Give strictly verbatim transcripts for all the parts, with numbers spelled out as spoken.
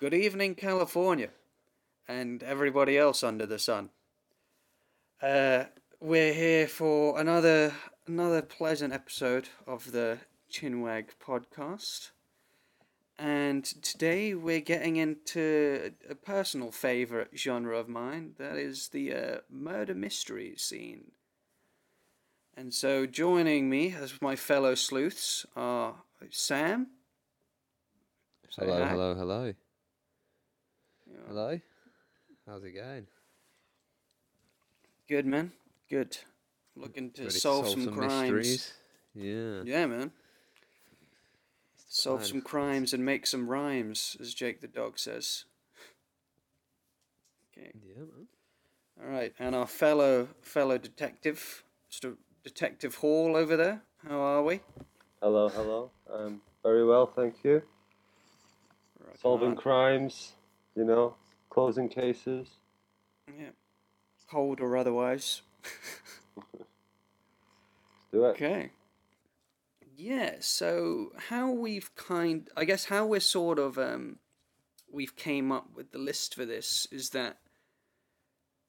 Good evening, California, and everybody else under the sun. Uh, we're here for another another pleasant episode of the Chinwag podcast, and today we're getting into a personal favourite genre of mine, that is the uh, murder mystery scene. And so joining me as my fellow sleuths are Sam. Say hello, hi. hello, hello. Hello, how's it going? Good, man. Good. Looking to solve, solve some, some crimes. Mysteries. Yeah. Yeah, man. Solve some crimes and make some rhymes, as Jake the dog says. Okay. Yeah, man. All right, and our fellow fellow detective, Mister Detective Hall over there. How are we? Hello, hello. Um, very well, thank you. Right, Solving on. crimes. You know, closing cases. Yeah. Cold or otherwise. Let's do it. Okay. Yeah, so how we've kind... I guess how we're sort of... Um, we've came up with the list for this is that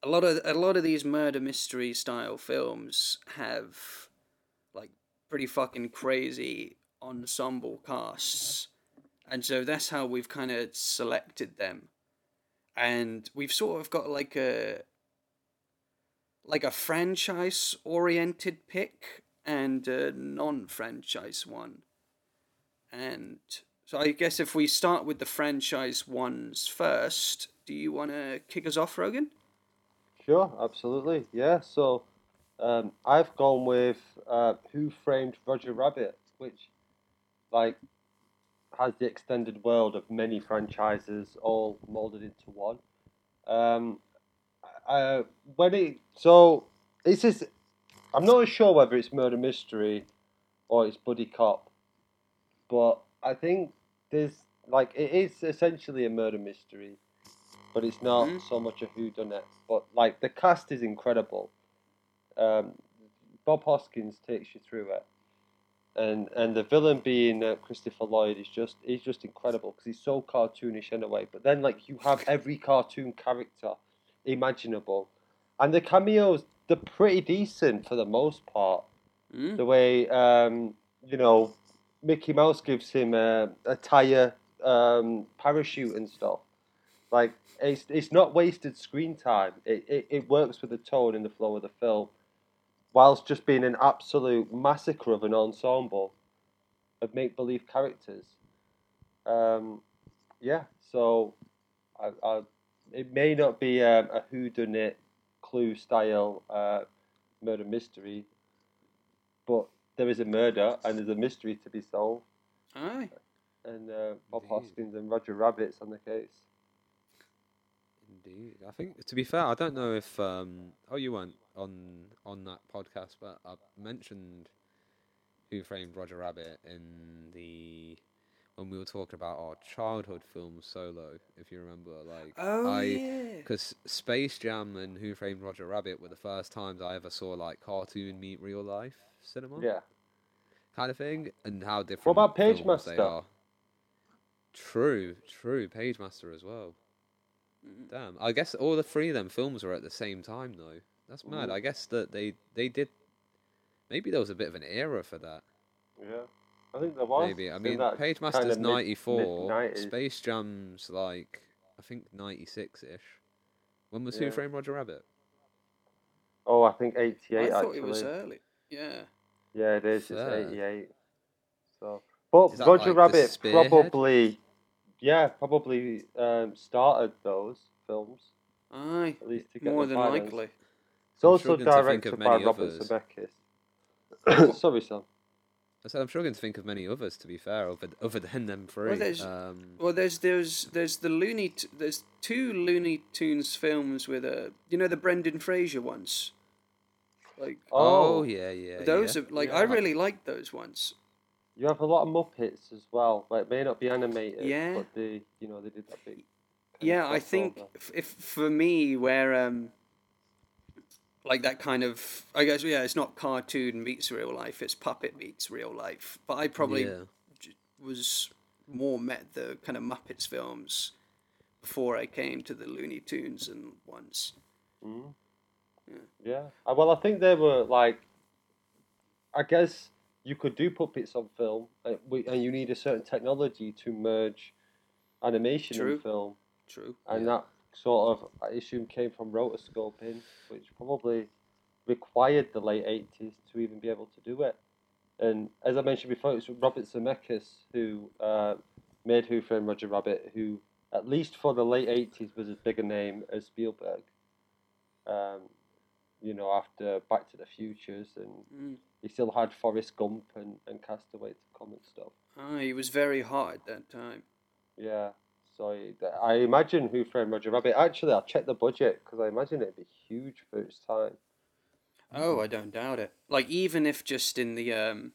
a lot of a lot of these murder mystery style films have, like, pretty fucking crazy ensemble casts. And so that's how we've kind of selected them. And we've sort of got like a like a franchise-oriented pick and a non-franchise one. And so I guess if we start with the franchise ones first, do you want to kick us off, Rogan? Sure, absolutely. Yeah, so um, I've gone with uh, Who Framed Roger Rabbit, which, like, has the extended world of many franchises all moulded into one. Um, uh, when it so this is, I'm not sure whether it's murder mystery or it's buddy cop, but I think there's like it is essentially a murder mystery, but it's not mm-hmm. so much a whodunit. But like the cast is incredible. Um, Bob Hoskins takes you through it. And and the villain being uh, Christopher Lloyd is just is just incredible because he's so cartoonish in a way. But then like you have every cartoon character imaginable, and the cameos, they're pretty decent for the most part. Mm. The way um, you know Mickey Mouse gives him a, a tire um, parachute and stuff. Like it's it's not wasted screen time. It, it it works with the tone and the flow of the film, whilst just being an absolute massacre of an ensemble of make-believe characters. Um, yeah, so I, I, it may not be um, a whodunit, clue-style uh, murder mystery, but there is a murder and there's a mystery to be solved. Aye. And uh, Bob Indeed. Hoskins and Roger Rabbit's on the case. Indeed. I think, to be fair, I don't know if... Um, oh, you weren't on on that podcast, but I mentioned Who Framed Roger Rabbit in the when we were talking about our childhood film Solo, if you remember. Like, oh, I, yeah. Because Space Jam and Who Framed Roger Rabbit were the first times I ever saw, like, cartoon meet real-life cinema. Yeah. Kind of thing, and how different What about Page Master? They are. True, true. Page Master as well. Damn, I guess all the three of them films were at the same time, though. That's mad. Ooh. I guess that they, they did... Maybe there was a bit of an era for that. Yeah, I think there was. Maybe. I mean, Page Master's kind of ninety-four. Mid, Space Jam's, like, I think ninety-six-ish. When was yeah. Who Framed Roger Rabbit? Oh, I think eighty-eight, I thought actually. It was early. Yeah. Yeah, it is. Fair. It's eighty-eight. So, But Roger like Rabbit probably... Yeah, probably um, started those films. Aye, at least to get more than violence. Likely. It's I'm also directed by Robert Zemeckis. Sorry, Sam. I said I'm struggling to think of many others. To be fair, other, other than them three. Well, there's, um, well, there's there's there's the Looney t- there's two Looney Tunes films with a you know the Brendan Fraser ones. Like oh, oh yeah yeah those yeah. are like yeah. I really like those ones. You have a lot of Muppets as well. Like, it may not be animated, yeah. but they, you know, they did that big. Yeah, I think if, if for me, where um, like that kind of, I guess, yeah, it's not cartoon meets real life; it's puppet meets real life. But I probably yeah. was more met the kind of Muppets films before I came to the Looney Tunes and ones. Mm. Yeah. yeah. Well, I think they were like, I guess you could do puppets on film, and you need a certain technology to merge animation True. and film. True. And yeah. that sort of, I assume, came from rotoscoping, which probably required the late eighties to even be able to do it. And as I mentioned before, it's Robert Zemeckis who uh, made Who Framed Roger Rabbit, who, at least for the late eighties, was as big a name as Spielberg. Um, you know, after Back to the Futures, and mm. he still had Forrest Gump and, and Castaway to come and stuff. Ah, he was very hot at that time. Yeah, so he, I imagine Who Framed Roger Rabbit. Actually, I'll check the budget, because I imagine it'd be huge for its time. Oh, I don't doubt it. Like, even if just in the, um,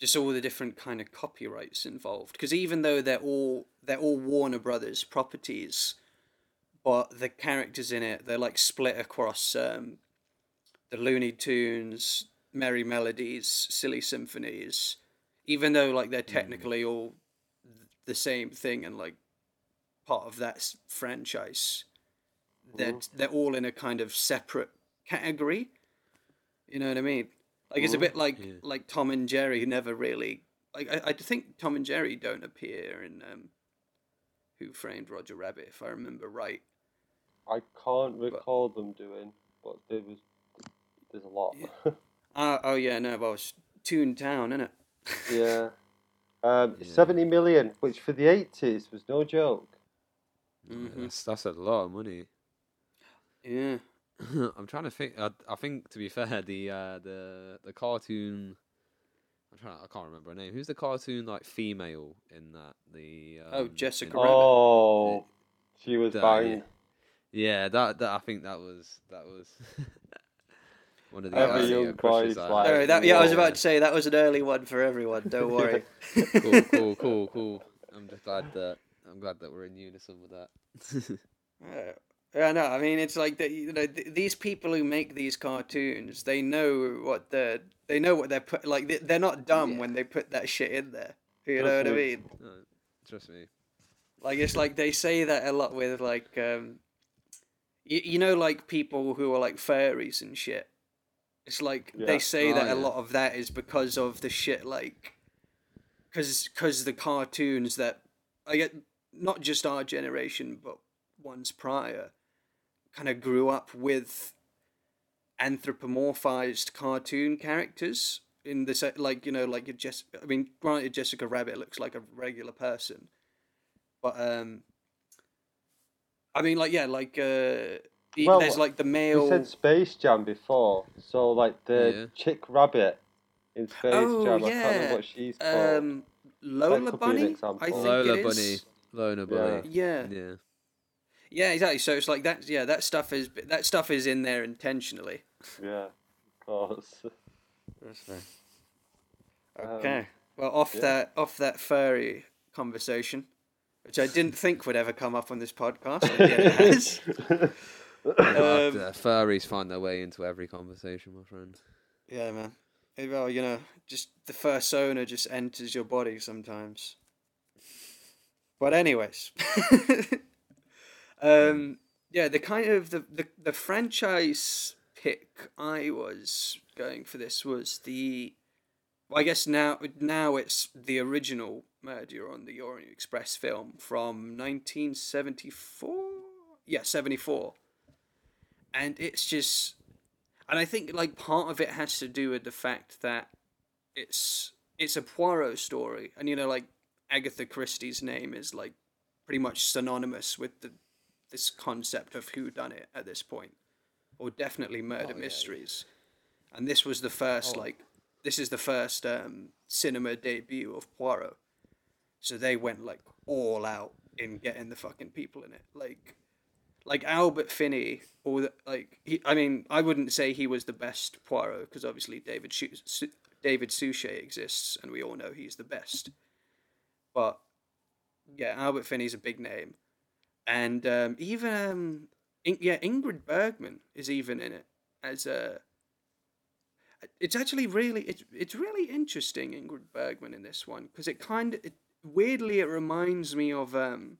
just all the different kind of copyrights involved, because even though they're all they're all Warner Brothers properties, but the characters in it, they're like split across um, the Looney Tunes, Merry Melodies, Silly Symphonies, even though like they're technically all the same thing and like part of that franchise, they're they're all in a kind of separate category, you know what I mean? Like it's a bit like yeah. like Tom and Jerry never really like I, I think Tom and Jerry don't appear in um, Who Framed Roger Rabbit if I remember right. I can't recall but, them doing, but there was there's a lot. Yeah. uh, oh yeah, no, but I was Toontown, innit? yeah, um, yeah. seventy million, which for the eighties was no joke. Mm-hmm. Yeah, that's, that's a lot of money. Yeah. I'm trying to think. I, I think to be fair, the uh, the the cartoon. I'm trying. To, I can't remember her name. Who's the cartoon like female in that? The um, oh Jessica Rabbit. Oh, the, she was fine. Yeah, that that I think that was that was one of the every young boy's life. No, that, yeah, I was about to say that was an early one for everyone. Don't worry. cool, cool, cool, cool. I'm just glad that I'm glad that we're in unison with that. yeah. Yeah, no, I mean it's like the, you know th- these people who make these cartoons, they know what they're they know what they're put like they, they're not dumb yeah. when they put that shit in there. You trust know what me. I mean? No, trust me. Like it's like they say that a lot with like um, you you know like people who are like fairies and shit. It's like yeah. they say oh, that yeah. a lot of that is because of the shit like, cause cause the cartoons that I get not just our generation but ones prior. Kind of grew up with anthropomorphized cartoon characters in the set, like you know, like a Jess. I mean, granted, Jessica Rabbit looks like a regular person, but um, I mean, like yeah, like uh, well, there's like the male. You said Space Jam before, so like the yeah. chick rabbit in Space oh, Jam. Yeah. I can't remember what she's called. Um, Lola Bunny. I think Lola it Bunny. Is. Lola Bunny. Yeah. Yeah. yeah. Yeah, exactly. So it's like that. Yeah, that stuff is that stuff is in there intentionally. Yeah, of course. Okay. Um, well, off yeah. that off that furry conversation, which I didn't think would ever come up on this podcast. But yeah, it has. um, uh, furries find their way into every conversation, my friend. Yeah, man. Well, you know, just the fursona just enters your body sometimes. But anyways. Um, yeah, the kind of the, the, the franchise pick I was going for this was the, well, I guess now now it's the original Murder on the Orient Express film from nineteen seventy-four, yeah, seventy-four, and it's just, and I think like part of it has to do with the fact that it's it's a Poirot story, and you know like Agatha Christie's name is like pretty much synonymous with the. This concept of whodunit at this point, or definitely murder oh, mysteries, yeah. and this was the first oh. like, this is the first um, cinema debut of Poirot, so they went like all out in getting the fucking people in it, like, like Albert Finney, or the, like he, I mean, I wouldn't say he was the best Poirot because obviously David Sh- Su- David Suchet exists and we all know he's the best, but yeah, Albert Finney's a big name. And um, even um, in, yeah, Ingrid Bergman is even in it as a. It's actually really it's it's really interesting Ingrid Bergman in this one because it kind of it, weirdly it reminds me of um.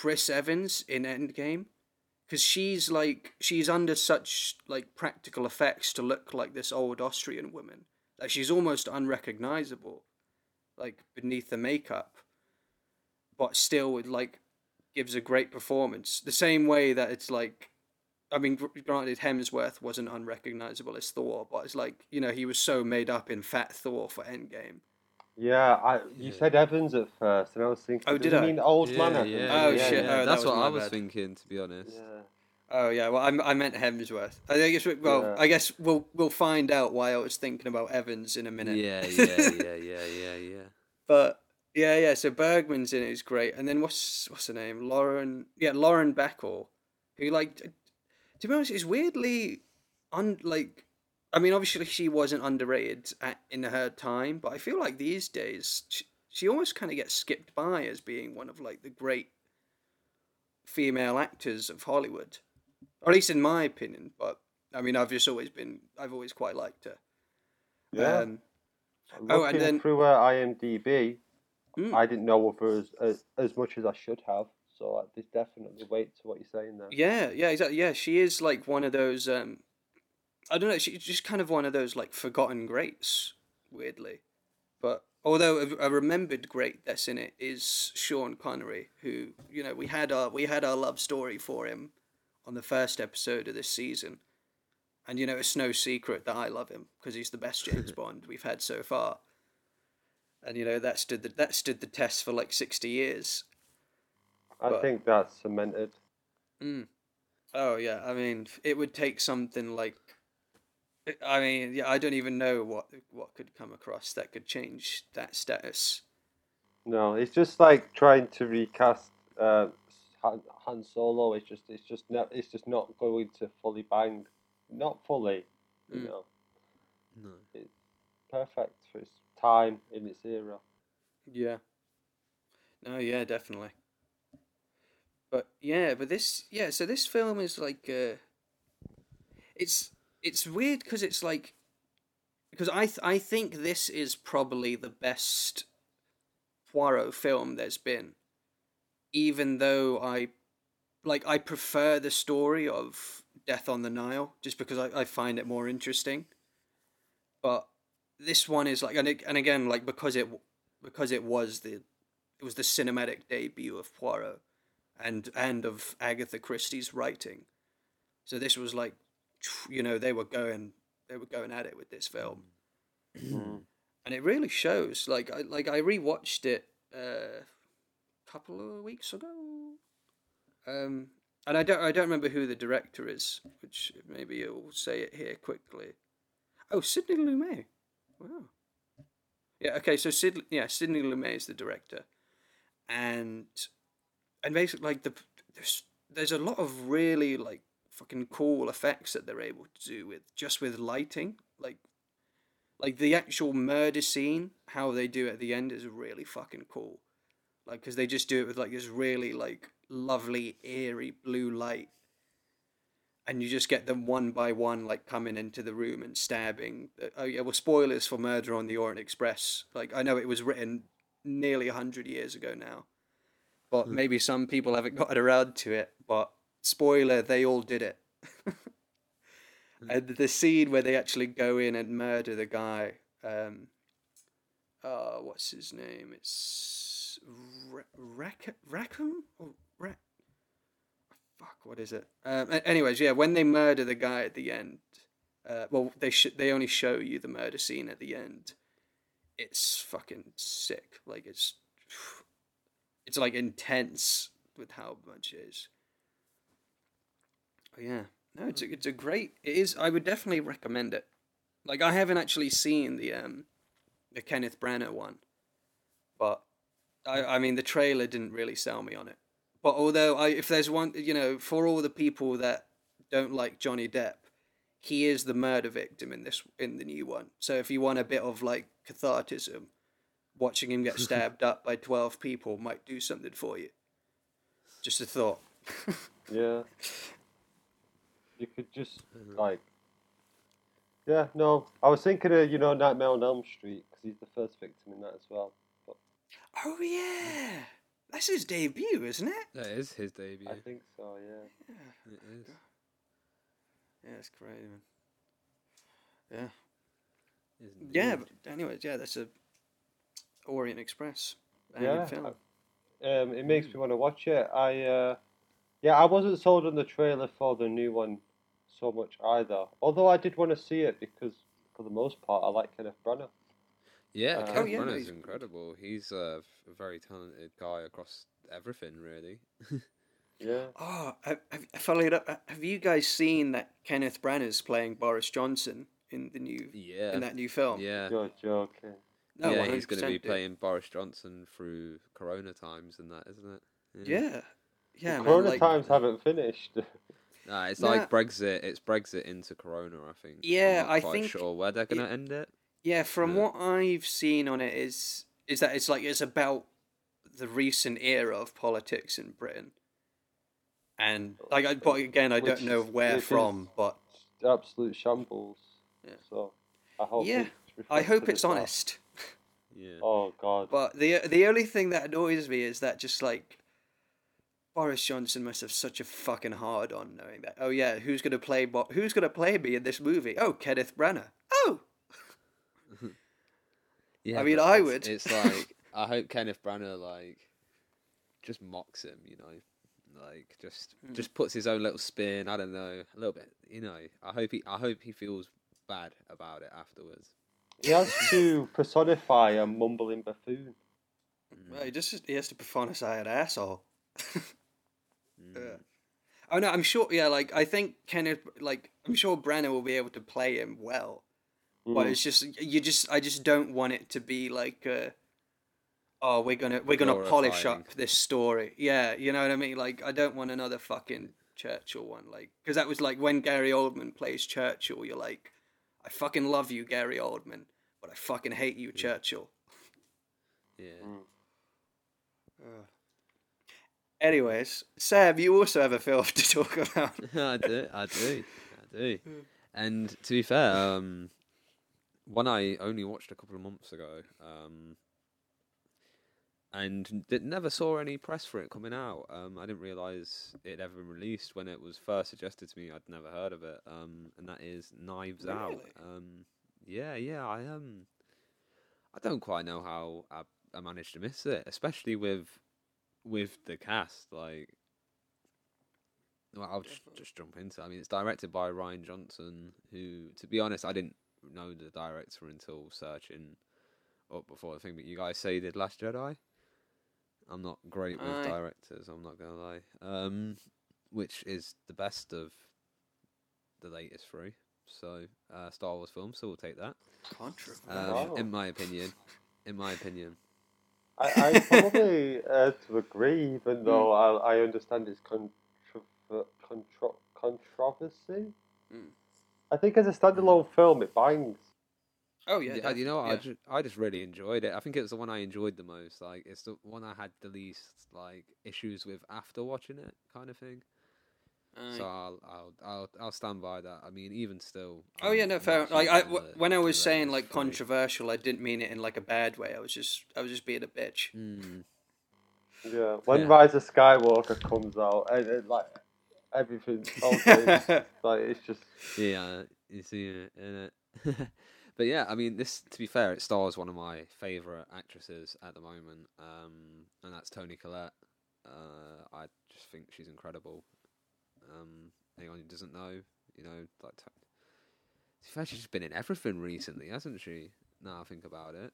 Chris Evans in Endgame, because she's like she's under such like practical effects to look like this old Austrian woman that she's almost unrecognizable, like beneath the makeup, but still it like gives a great performance. The same way that it's like, I mean, granted Hemsworth wasn't unrecognizable as Thor, but it's like, you know, he was so made up in Fat Thor for Endgame. Yeah, I you yeah. said Evans at first, and I was thinking, oh, did I mean old yeah, man? Yeah, yeah. Oh yeah, shit, yeah. Oh, that's that what I was bad. thinking, to be honest. Yeah. Oh yeah, well, I I meant Hemsworth. I guess well, yeah. I guess we'll we'll find out why I was thinking about Evans in a minute. Yeah, yeah, yeah, yeah, yeah, yeah. But yeah, yeah. So Bergman's in it is great, and then what's what's her name? Lauren, yeah, Lauren Bacall, who like, to be honest, is weirdly un like. I mean, obviously she wasn't underrated at, in her time, but I feel like these days she, she almost kind of gets skipped by as being one of like the great female actors of Hollywood, or at least in my opinion. But I mean, I've just always been, I've always quite liked her. Yeah. Um, Looking oh, and then through her IMDb, mm. I didn't know of her as, as as much as I should have. So like, there's definitely weight to what you're saying there. Yeah, yeah, exactly. Yeah, she is like one of those. Um, I don't know, she's just kind of one of those, like, forgotten greats, weirdly. But although a remembered great that's in it is Sean Connery, who, you know, we had our we had our love story for him on the first episode of this season. And, you know, it's no secret that I love him, because he's the best James Bond we've had so far. And, you know, that stood the, that stood the test for, like, sixty years. I but, think that's cemented. Mm, oh, yeah, I mean, it would take something like... I mean, yeah, I don't even know what what could come across that could change that status. No, it's just like trying to recast uh, Han, Han Solo. It's just, it's just not, it's just not going to fully bind, not fully. You mm. know, no, it's perfect for its time in its era. Yeah. No, yeah, definitely. But yeah, but this, yeah, so this film is like, uh, it's. It's weird because it's like, because I th- I think this is probably the best Poirot film there's been, even though I, like I prefer the story of Death on the Nile just because I, I find it more interesting, but this one is like, and it, and again like because it because it was the it was the cinematic debut of Poirot, and and of Agatha Christie's writing, so this was like. You know, they were going, they were going at it with this film, mm. and it really shows. Like, I like I rewatched it uh, a couple of weeks ago, um, and I don't, I don't remember who the director is, which maybe it will say it here quickly. Oh, Sidney Lumet. Wow. Yeah. Okay. So Sid, yeah, Sidney Lumet is the director, and and basically like the there's there's a lot of really like. Fucking cool effects that they're able to do with just with lighting, like, like the actual murder scene. How they do it at the end is really fucking cool, like because they just do it with like this really like lovely eerie blue light, and you just get them one by one like coming into the room and stabbing. Oh yeah, well spoilers for Murder on the Orient Express. Like I know it was written nearly a hundred years ago now, but maybe some people haven't gotten around to it, but. Spoiler, they all did it. And the scene where they actually go in and murder the guy, um, uh, what's his name? It's Ra- Rack- Rackham? Oh, Ra- Fuck, what is it? Um, anyways, yeah, when they murder the guy at the end, uh, well, they sh- they only show you the murder scene at the end. It's fucking sick. Like, it's, it's like intense with how much it is. Yeah, no, it's a, it's a great. It is. I would definitely recommend it. Like I haven't actually seen the um, the Kenneth Branagh one, but I I mean the trailer didn't really sell me on it. But although I, if there's one, you know, for all the people that don't like Johnny Depp, he is the murder victim in this in the new one. So if you want a bit of like cathartism, watching him get stabbed up by twelve people might do something for you. Just a thought. Yeah. You could just, like... Yeah, no. I was thinking of, you know, Nightmare on Elm Street, because he's the first victim in that as well. But... Oh, yeah! That's his debut, isn't it? That is his debut. I think so, yeah. Yeah. It is. Yeah, it's crazy, man. Yeah. Isn't yeah, it? But anyway, yeah, that's a Orient Express yeah, film. I, um, it makes me want to watch it. I, uh, yeah, I wasn't sold on the trailer for the new one so much either. Although I did want to see it because, for the most part, I like Kenneth Branagh. Yeah, uh, Kenneth oh, yeah, Branagh's no, he's... incredible. He's a very talented guy across everything, really. Yeah. Oh, I, I followed up. Have you guys seen that Kenneth Branagh's playing Boris Johnson in the new? Yeah. In that new film. Yeah. You're joking. No, yeah, he's going to be playing it. Boris Johnson through Corona times and that, isn't it? Yeah. Yeah. yeah Corona man, like, times haven't finished. Nah, it's nah. like Brexit. It's Brexit into Corona, I think. Yeah, I'm not I quite think. Sure where they're going to end it. Yeah, from yeah. what I've seen on it is is that it's like it's about the recent era of politics in Britain, and like I, but again, I Which don't know where from, but absolute shambles. Yeah. So I hope. Yeah, I hope it's honest. Past. Yeah. Oh God. But the the only thing that annoys me is that just like Boris Johnson must have such a fucking hard on knowing that. Oh yeah, who's gonna play? Bo- who's gonna play me in this movie? Oh, Kenneth Branagh. Oh. Yeah. I mean, I would. It's like I hope Kenneth Branagh like just mocks him, you know, like just mm. just puts his own little spin. I don't know, a little bit, you know. I hope he I hope he feels bad about it afterwards. He has to personify a mumbling buffoon. Well, he just he has to personify an asshole. mm. yeah. Oh no, I'm sure. Yeah, like I think Kenneth, like I'm sure Branagh will be able to play him well. Mm. But it's just you just I just don't want it to be like, uh, oh, we're gonna we're gonna polish up this story. Yeah, you know what I mean. Like I don't want another fucking Churchill one. Like because that was like when Gary Oldman plays Churchill, you're like. I fucking love you, Gary Oldman, but I fucking hate you, yeah. Churchill. Yeah. Uh. Anyways, Sam, you also have a film to talk about. I do, I do, I do. And to be fair, um, one I only watched a couple of months ago, um, and did, never saw any press for it coming out. Um, I didn't realise it had ever been released when it was first suggested to me. I'd never heard of it, um, and that is Knives really? Out. Um, yeah, yeah, I um, I don't quite know how I, I managed to miss it, especially with with the cast. Like, well, I'll just, just jump into it. I mean, it's directed by Rian Johnson, who, to be honest, I didn't know the director until searching up before the thing that you guys say you did Last Jedi. I'm not great with I... directors, I'm not going to lie. Um, which is the best of the latest three. So, uh, Star Wars films, so we'll take that. Controversial. Um, wow. In my opinion. In my opinion. I, I probably uh, to agree, even though mm. I, I understand its controver- contro- controversy. Mm. I think as a standalone film, it bangs. Oh yeah, yeah you know what? Yeah. I just I just really enjoyed it. I think it was the one I enjoyed the most. Like it's the one I had the least like issues with after watching it, kind of thing. Aye. So I'll, I'll I'll I'll stand by that. I mean, even still. Oh I'm yeah, no fair. Like I w- the, when I was saying like funny. Controversial, I didn't mean it in like a bad way. I was just I was just being a bitch. Mm. Yeah, when yeah. Rise of Skywalker comes out, and, and like everything, okay, like it's just yeah, you see it in it. But yeah, I mean, this, to be fair, it stars one of my favourite actresses at the moment, um, and that's Toni Collette. Uh, I just think she's incredible. Um, anyone who doesn't know, you know, like, to be fair, she's just been in everything recently, hasn't she? Now I think about it.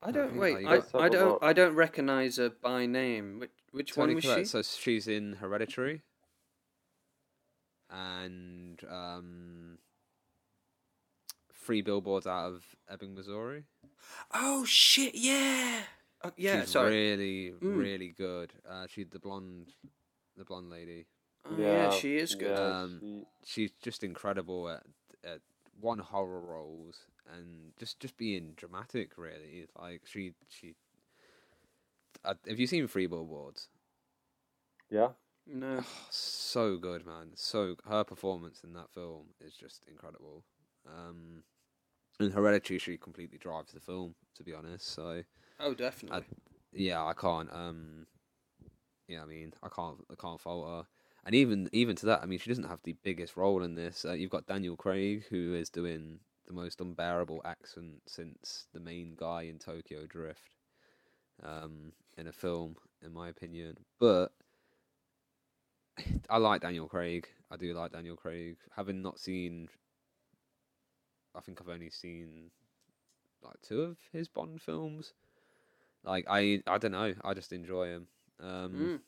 I don't, I wait, I, I don't I don't recognise her by name. Which, which one was Collette, she? So she's in Hereditary, and... Um, Three Billboards Out of Ebbing, Missouri. Oh shit! Yeah, uh, yeah. She's sorry. really, mm. really good. Uh, she's the blonde, the blonde lady. Oh, yeah. yeah, she is good. Um, she's just incredible at, at one horror roles and just, just being dramatic. Really, like she she. Uh, have you seen Three Billboards? Yeah. No. Oh, so good, man. So her performance in that film is just incredible. Um, And Hereditary, she completely drives the film, to be honest. So oh, definitely. I, yeah, I can't. Um, yeah, I mean, I can't. I can't fault her. And even even to that, I mean, she doesn't have the biggest role in this. Uh, you've got Daniel Craig, who is doing the most unbearable accent since the main guy in Tokyo Drift, um, in a film, in my opinion. But I like Daniel Craig. I do like Daniel Craig. Having not seen, I think I've only seen like two of his Bond films. Like I, I don't know. I just enjoy him. Um, mm.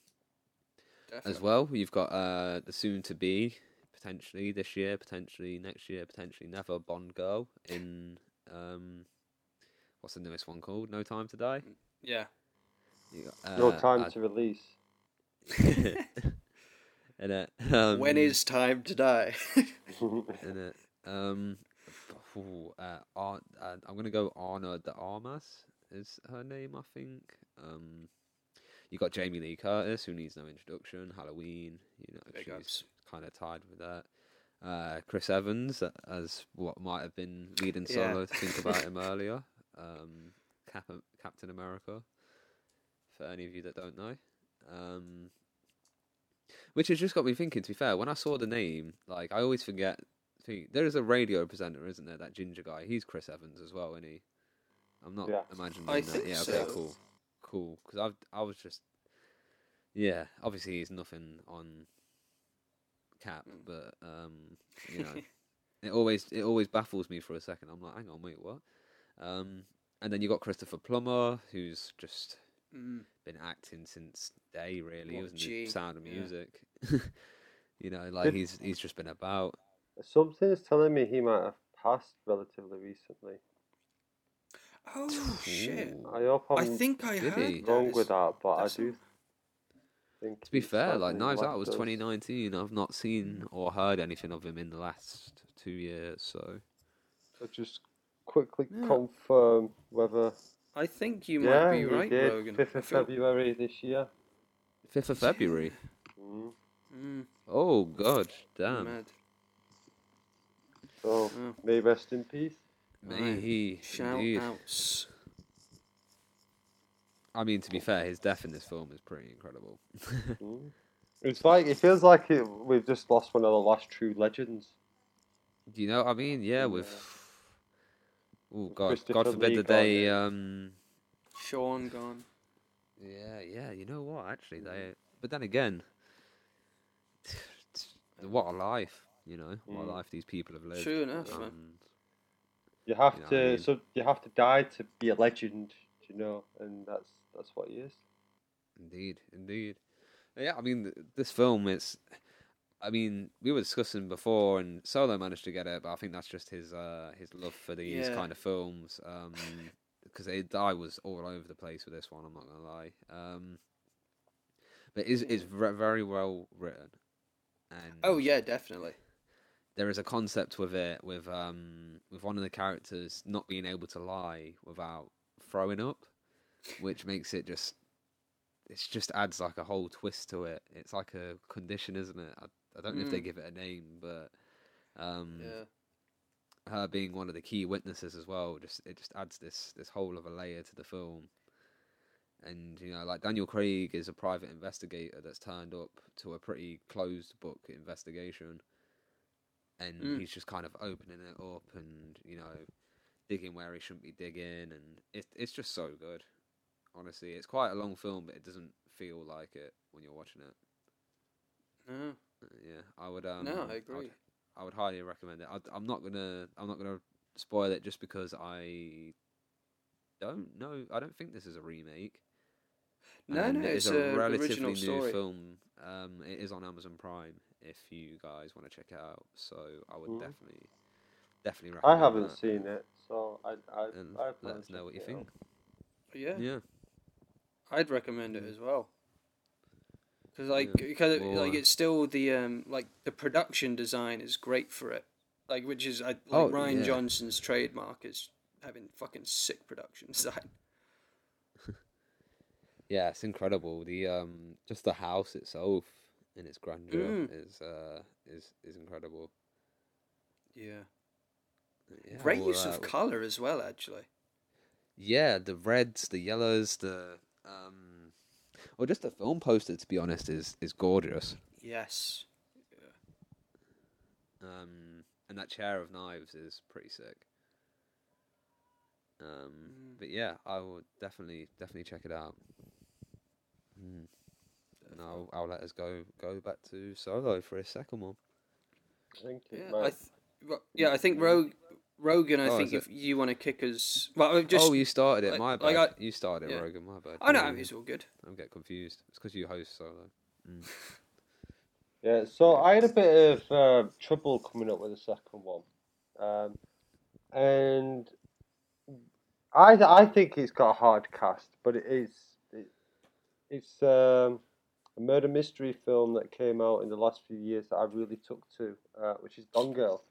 Definitely. As well, you've got uh, the soon-to-be, potentially this year, potentially next year, potentially never, Bond Girl in, um, what's the newest one called? No Time to Die? Yeah. Got, uh, no Time uh, to Release. In it, um, when is time to die? In it, um, ooh, uh, Ar- uh, I'm going to go Ana de Armas is her name, I think. Um... You got Jamie Lee Curtis, who needs no introduction. Halloween, you know, Big she's ups. Kind of tied with that. Uh, Chris Evans, as what might have been leading solo. Yeah. To think about him earlier. Um, Cap- Captain America, for any of you that don't know. Um, which has just got me thinking. To be fair, when I saw the name, like I always forget. There is a radio presenter, isn't there? That ginger guy. He's Chris Evans as well, isn't he? I'm not yeah. imagining I that. Think yeah, so. Okay, cool. Cool, because I I was just, yeah, obviously he's nothing on Cap, but um, you know, it always it always baffles me for a second. I'm like, hang on, wait, what? Um, and then you got Christopher Plummer, who's just mm. been acting since day really, wasn't the Sound of Music? Yeah. You know, like he's he's just been about. Something is telling me he might have passed relatively recently. Oh, ooh. Shit! I, hope I think I heard he? wrong that with that, but I do. Think to be fair, like Knives Out was twenty nineteen. I've not seen or heard anything of him in the last two years, so. I'll just quickly yeah. confirm whether. I think you yeah, might be right, did. Logan. Fifth of feel... February this year. Fifth of February. Mm. Mm. Oh God, damn! Mad. So oh. may rest in peace. May he shout outs. I mean, to be fair, his death in this film is pretty incredible. It's like it feels like it, we've just lost one of the last true legends. Do you know what I mean? Yeah, with yeah. oh god, God forbid the day um, Sean gone. Yeah, yeah. You know what? Actually, they. But then again, what a life! You know, what a life these people have lived. True enough, um, man. You have you know, to I mean, so you have to die to be a legend, you know, and that's that's what he is. Indeed, indeed. Yeah, I mean, this film is. I mean, we were discussing before, and Solo managed to get it, but I think that's just his uh, his love for these yeah. kind of films. Because um, I was all over the place with this one. I'm not gonna lie. Um, but it's it's very well written. And oh yeah, definitely. There is a concept with it, with um, with one of the characters not being able to lie without throwing up, which makes it just, it just adds like a whole twist to it. It's like a condition, isn't it? I, I don't know mm. if they give it a name, but um, yeah. her being one of the key witnesses as well, just it just adds this this whole other layer to the film. And, you know, like Daniel Craig is a private investigator that's turned up to a pretty closed book investigation. And mm. he's just kind of opening it up and, you know, digging where he shouldn't be digging. And it, it's just so good. Honestly, it's quite a long film, but it doesn't feel like it when you're watching it. No. Yeah, I would... Um, no, I agree. I would, I would highly recommend it. I, I'm not going to I'm not gonna spoil it just because I don't know. I don't think this is a remake. No, and no, it it's a, a relatively new story. Film. Um, it is on Amazon Prime. If you guys want to check it out, so I would mm. definitely, definitely recommend. I haven't that. seen it, so I, I, and I let us know what you think. Yeah, yeah, I'd recommend it as well. Because like, yeah. because well, like, it's still the um, like the production design is great for it. Like, which is I, like oh, Ryan yeah. Johnson's trademark is having fucking sick production design. Yeah, it's incredible. The um, just the house itself. And its grandeur mm. is uh is is incredible. Yeah. yeah great all use all of colour as well, actually. Yeah, the reds, the yellows, the um, or just the film poster, to be honest, is is gorgeous. Yes. Yeah. Um, and that chair of knives is pretty sick. Um, mm. But yeah, I will definitely definitely check it out. Mm. And I'll I'll let us go go back to Solo for a second one. Thank you. Yeah, I th- well, yeah, I think Rogue. Rogan, I oh, think if you want to kick us... Well, just, oh, you started it, like, my bad. Like I, you started it, yeah. Rogan, my bad. Oh, no, it's all good. I'm getting confused. It's because you host Solo. Mm. Yeah, so I had a bit of uh, trouble coming up with the second one. Um, and I I think it's got a hard cast, but it is... It, it's um, a murder mystery film that came out in the last few years that I really took to, uh, which is Gone Girl.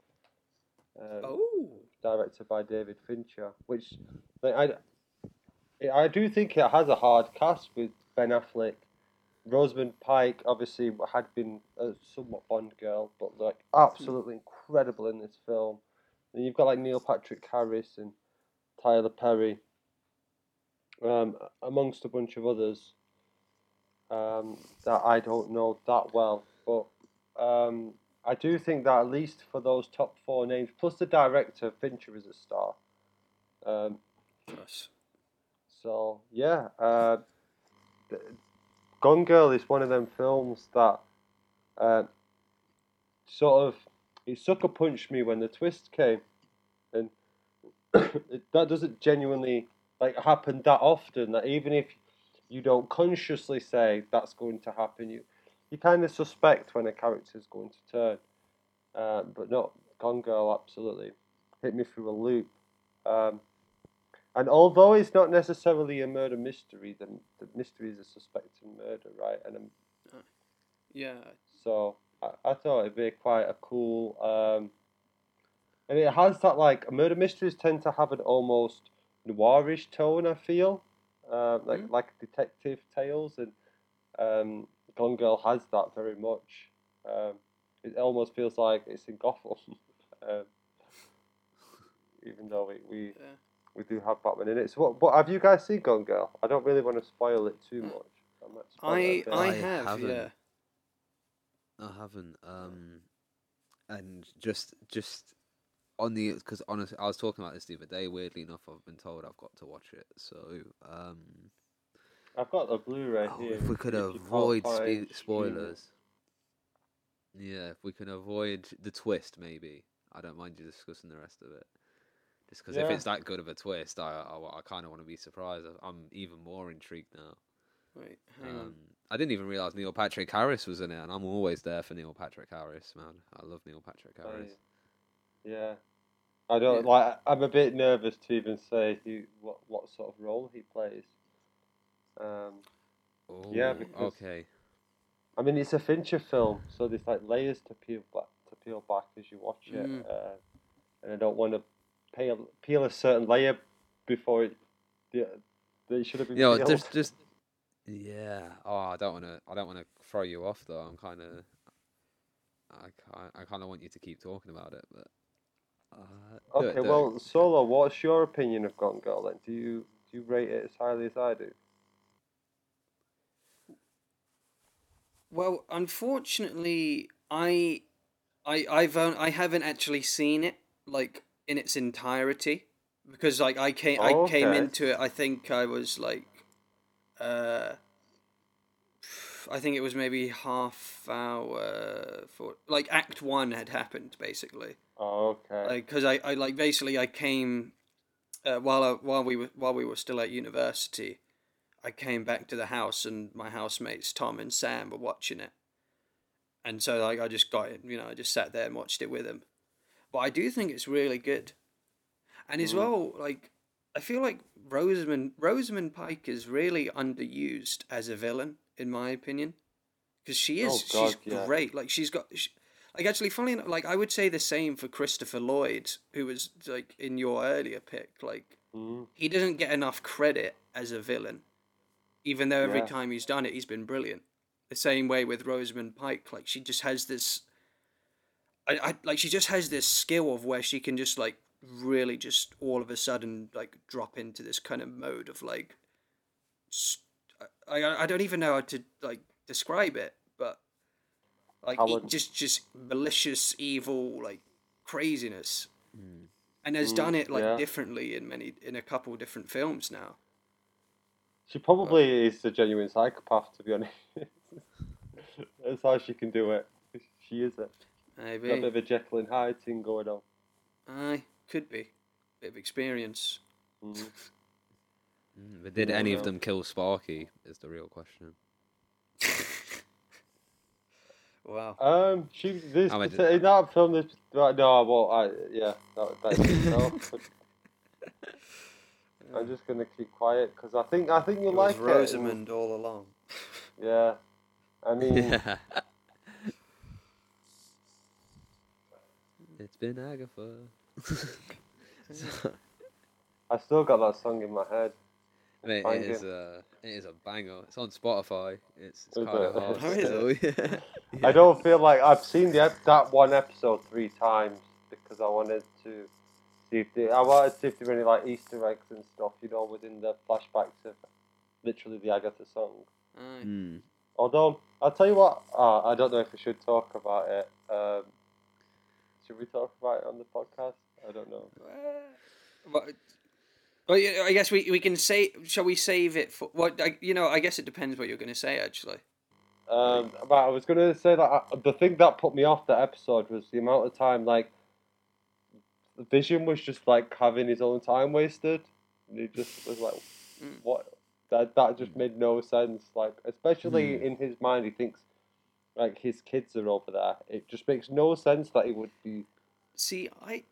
Um, oh. Directed by David Fincher, which like, I, I do think it has a hard cast with Ben Affleck. Rosamund Pike obviously had been a somewhat Bond girl, but like absolutely incredible in this film. And you've got like Neil Patrick Harris and Tyler Perry, um, amongst a bunch of others um, that I don't know that well, but. Um, I do think that at least for those top four names, plus the director, Fincher is a star. Um, nice. So, yeah. Uh, Gone Girl is one of them films that uh, sort of, it sucker-punched me when the twist came. And it, that doesn't genuinely like happen that often, that even if you don't consciously say that's going to happen, you... You kind of suspect when a character's going to turn, uh, but not Gone Girl. Absolutely hit me through a loop. Um, and although it's not necessarily a murder mystery, the the mystery is a suspected murder, right? And um, yeah. So I, I thought it'd be quite a cool, um, and it has that like murder mysteries tend to have an almost noirish tone. I feel uh, like mm-hmm. like detective tales and. Um, Gone Girl has that very much. Um, it almost feels like it's in Gotham, um, even though we we, yeah. we do have Batman in it. So, what, what have you guys seen Gone Girl? I don't really want to spoil it too much. I I, I have, haven't. yeah. I haven't. Um, and just just on the because honestly, I was talking about this the other day. Weirdly enough, I've been told I've got to watch it. So. Um, I've got the Blu-ray oh, here. If we could if avoid spe- spoilers. Yeah, if we can avoid the twist, maybe. I don't mind you discussing the rest of it. Just because yeah. if it's that good of a twist, I I, I kind of want to be surprised. I'm even more intrigued now. Wait, hang um, on. I didn't even realise Neil Patrick Harris was in it, and I'm always there for Neil Patrick Harris, man. I love Neil Patrick Harris. Yeah. I don't, yeah. like, I'm a bit nervous to even say who, what, what sort of role he plays. Um, Ooh, yeah, because okay. I mean, it's a Fincher film, so there's like layers to peel back, to peel back as you watch it, mm. uh, and I don't want to peel peel a certain layer before it. Yeah, they should have been. Yeah, you know, just just yeah. Oh, I don't want to. I don't want to throw you off though. I'm kind of. I I kind of want you to keep talking about it, but. Uh, okay, it, well, it. Solo, what's your opinion of Gone Girl? Then do you do you rate it as highly as I do? Well, unfortunately, I, I, I've, I haven't actually seen it like in its entirety because like I came, oh, I came okay. into it. I think I was like, uh, I think it was maybe half hour for like Act One had happened basically. Oh, okay. Because like, I, I, like basically I came, uh, while I, while we were while we were still at university. I came back to the house and my housemates Tom and Sam were watching it, and so like I just got it, you know, I just sat there and watched it with them. But I do think it's really good, and as mm. well, like I feel like Rosamund Rosamund Pike is really underused as a villain, in my opinion, because she is oh, God, she's yeah. great. Like she's got, she, like actually, funnily enough, like I would say the same for Christopher Lloyd, who was like in your earlier pick. Like mm. he doesn't get enough credit as a villain. Even though every yeah. time he's done it, he's been brilliant. The same way with Rosamund Pike, like she just has this, I, I like she just has this skill of where she can just like really just all of a sudden like drop into this kind of mode of like, st- I I don't even know how to like describe it, but like it just just malicious, evil, like craziness, mm. and has mm, done it like yeah. differently in many in a couple of different films now. She probably but, is a genuine psychopath, to be honest. That's how she can do it. She is it. Maybe. Got a bit of a Jekyll and Hyde thing going on. Aye, could be. Bit of experience. Mm. mm, but did no, any no. of them kill Sparky, is the real question. Wow. Um, she, this, oh, this, in that film, this, no, well, I, yeah, that, that is no, I'm just going to keep quiet, because I think, I think you'll it like was Rosamund it. Rosamund all along. Yeah. I mean... Yeah. It's been Agatha. I still got that song in my head. Mate, it is a it is a banger. It's on Spotify. It's, it's kind it? of hard. How is it? yeah. Yeah. I don't feel like I've seen the that one episode three times because I wanted to see if they, I wanted to see if there were any like Easter eggs and stuff, you know, within the flashbacks of literally the Agatha song. Right. Mm. Although I'll tell you what, oh, I don't know if we should talk about it. Um, Should we talk about it on the podcast? I don't know. Well, well I guess we, we can say... Shall we save it for... Well, I, you know, I guess it depends what you're going to say, actually. Um, but I was going to say that I, the thing that put me off that episode was the amount of time, like... Vision was just, like, having his own time wasted. And he just was like, mm. what? That, that just made no sense. Like, especially mm. in his mind, he thinks... Like, his kids are over there. It just makes no sense that he would be... See, I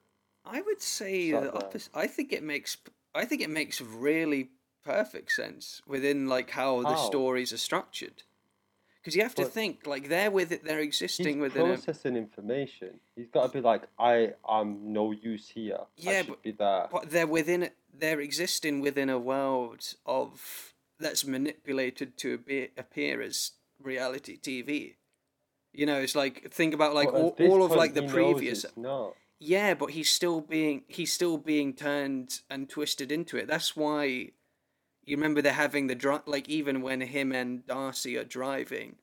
I would say... the opposite. I think it makes I think it makes really perfect sense within, like, how, how? the stories are structured. Because you have but to think, like, they're, with it, they're existing he's within... He's processing a... information. He's got to be like, I am no use here. Yeah, I should but, be there. But they're, within, they're existing within a world of... That's manipulated to appear, appear as reality T V. You know, it's like think about like all, all of like the previous. Yeah, but he's still being he's still being turned and twisted into it. That's why you remember they're having the drive. Like even when him and Darcy are driving,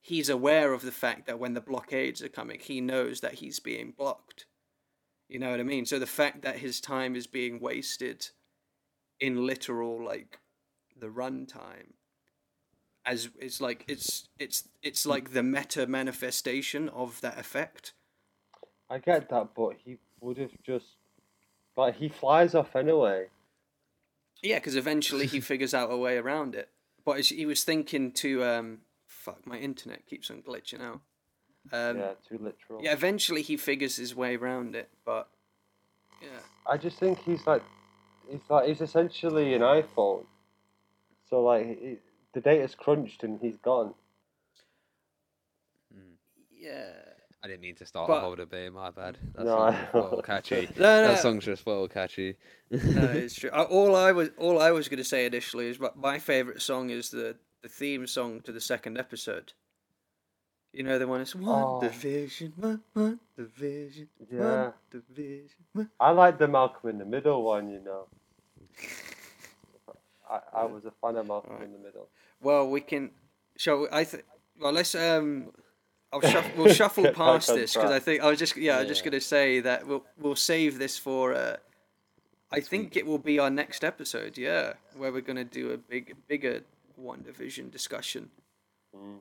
he's aware of the fact that when the blockades are coming, he knows that he's being blocked. You know what I mean? So the fact that his time is being wasted in literal like the runtime. As it's like it's it's it's like the meta manifestation of that effect. I get that, but he would have just like he flies off anyway. Yeah, because eventually he figures out a way around it. But he was thinking to um, fuck, my internet keeps on glitching out. Um, yeah, too literal. Yeah, eventually he figures his way around it, but yeah. I just think he's like he's like he's essentially an iPhone. So like. He, The data's crunched and he's gone. Mm. Yeah. I didn't mean to start but, a whole debate, my bad. That no, song's just well catchy. no, no. That song's just well catchy. No, it's true. All I was all I was going to say initially is my favourite song is the, the theme song to the second episode. You know, the one that's WandaVision, oh. WandaVision, yeah. WandaVision. I like the Malcolm in the Middle one, you know. I, I was a fan of Malcolm right. in the Middle. Well, we can. Shall we, I? Th- well, let's. Um, I'll shuff- we'll shuffle past this because I think I was just. Yeah, yeah. I was just gonna say that we'll we'll save this for. Uh, I think it will be our next episode. Yeah, where we're gonna do a big, bigger WandaVision discussion. Mm.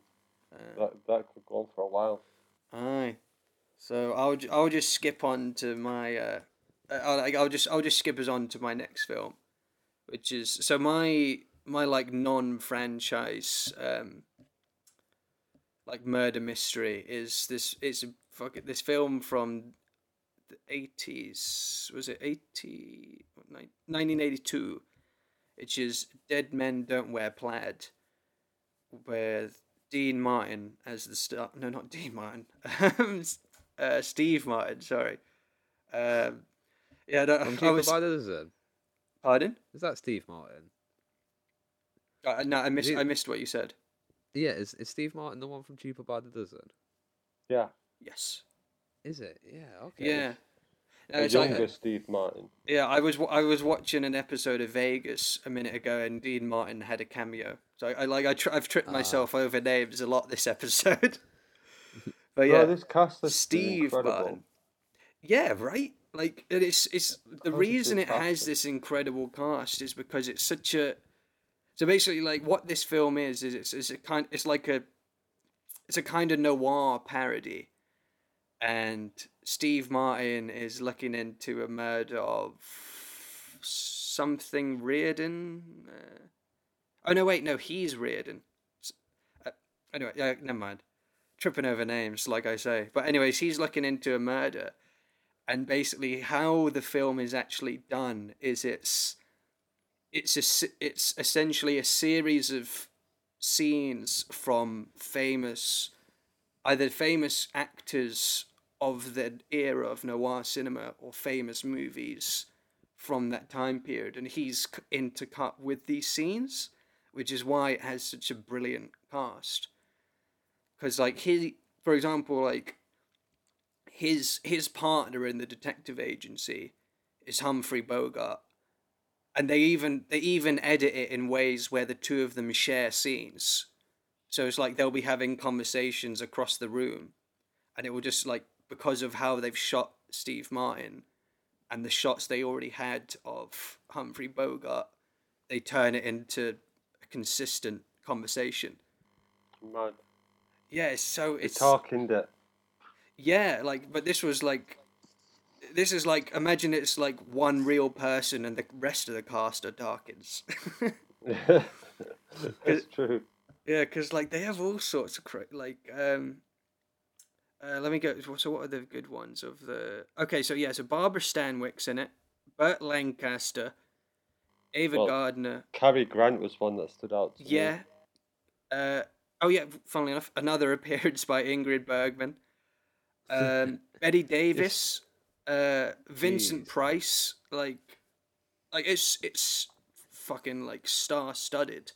Uh, that that could go on for a while. Aye. So I'll I'll just skip on to my. Uh, I'll I'll just I'll just skip us on to my next film. Which is so my my like non-franchise um, like murder mystery is this it's fuck it, this film from the eighties was it eighty nineteen eighty-two, which is Dead Men Don't Wear Plaid, with Dean Martin as the star. No, not Dean Martin. uh, Steve Martin. Sorry. Um, yeah, I don't. I was, Pardon? Is that Steve Martin? Uh, no, I missed. He... I missed what you said. Yeah, is is Steve Martin the one from Cheaper by the Dozen? Yeah. Yes. Is it? Yeah. Okay. Yeah. No, a younger like, Steve Martin. Yeah, I was I was watching an episode of Vegas a minute ago, and Dean Martin had a cameo. So I like I tr- I've tripped ah. myself over names a lot this episode. But yeah, oh, this cast is Steve Martin. Yeah, right. Like and it's it's the How reason it has this incredible cast is because it's such a. So basically, like what this film is is it's is a kind it's like a, it's a kind of noir parody, and Steve Martin is looking into a murder of something Reardon. Uh, oh no! Wait, no, he's Reardon. Uh, anyway, uh, never mind. Tripping over names, like I say. But anyways, he's looking into a murder. And basically, how the film is actually done is it's it's a, it's essentially a series of scenes from famous, either famous actors of the era of noir cinema or famous movies from that time period, and he's intercut with these scenes, which is why it has such a brilliant cast. Because, like he, for example, like. His his partner in the detective agency is Humphrey Bogart, and they even they even edit it in ways where the two of them share scenes. So it's like they'll be having conversations across the room, and it will just like because of how they've shot Steve Martin, and the shots they already had of Humphrey Bogart, they turn it into a consistent conversation. Man, yeah, it's so it's the talking that. Yeah, like, but this was like, this is like, imagine it's like one real person and the rest of the cast are Darkins. That's true. Yeah, because like they have all sorts of cra- like. Um, uh, let me go. So, what are the good ones of the? Okay, so yeah, so Barbara Stanwyck's in it, Burt Lancaster, Ava well, Gardner. Cary Grant was one that stood out. To yeah. Me. Uh oh yeah. Funnily enough, another appearance by Ingrid Bergman. Um, Betty Davis, yes. uh, Vincent Jeez. Price, like, like it's it's fucking like star-studded,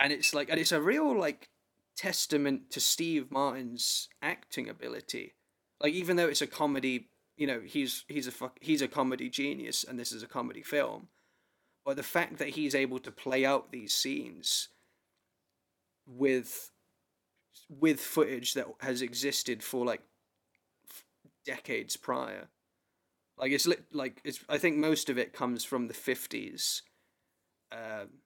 and it's like and it's a real like testament to Steve Martin's acting ability. Like, even though it's a comedy, you know, he's he's a fuck, he's a comedy genius, and this is a comedy film, but the fact that he's able to play out these scenes with. with footage that has existed for like f- decades prior. Like it's li- like it's, I think most of it comes from the fifties. Um,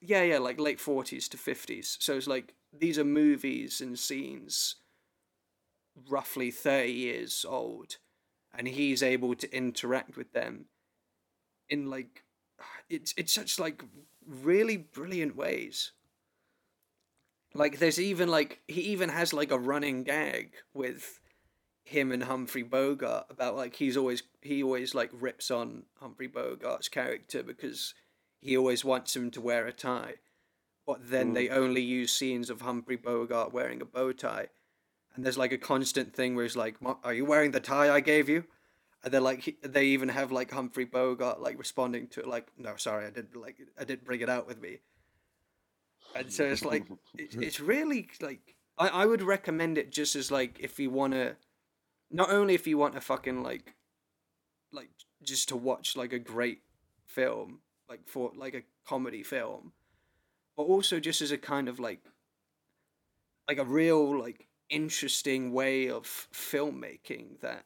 yeah. Yeah. Like late forties to fifties. So it's like, these are movies and scenes roughly thirty years old, and he's able to interact with them in like, it's, it's such like really brilliant ways. Like, there's even, like, he even has, like, a running gag with him and Humphrey Bogart about, like, he's always, he always, like, rips on Humphrey Bogart's character because he always wants him to wear a tie. But then mm. they only use scenes of Humphrey Bogart wearing a bow tie. And there's, like, a constant thing where he's like, are you wearing the tie I gave you? And they're, like, they even have, like, Humphrey Bogart, like, responding to it, like, no, sorry, I didn't, like, I didn't bring it out with me. And so it's like, it, it's really like, I, I would recommend it just as like, if you want to, not only if you want to fucking like, like just to watch like a great film, like for like a comedy film, but also just as a kind of like, like a real like interesting way of filmmaking that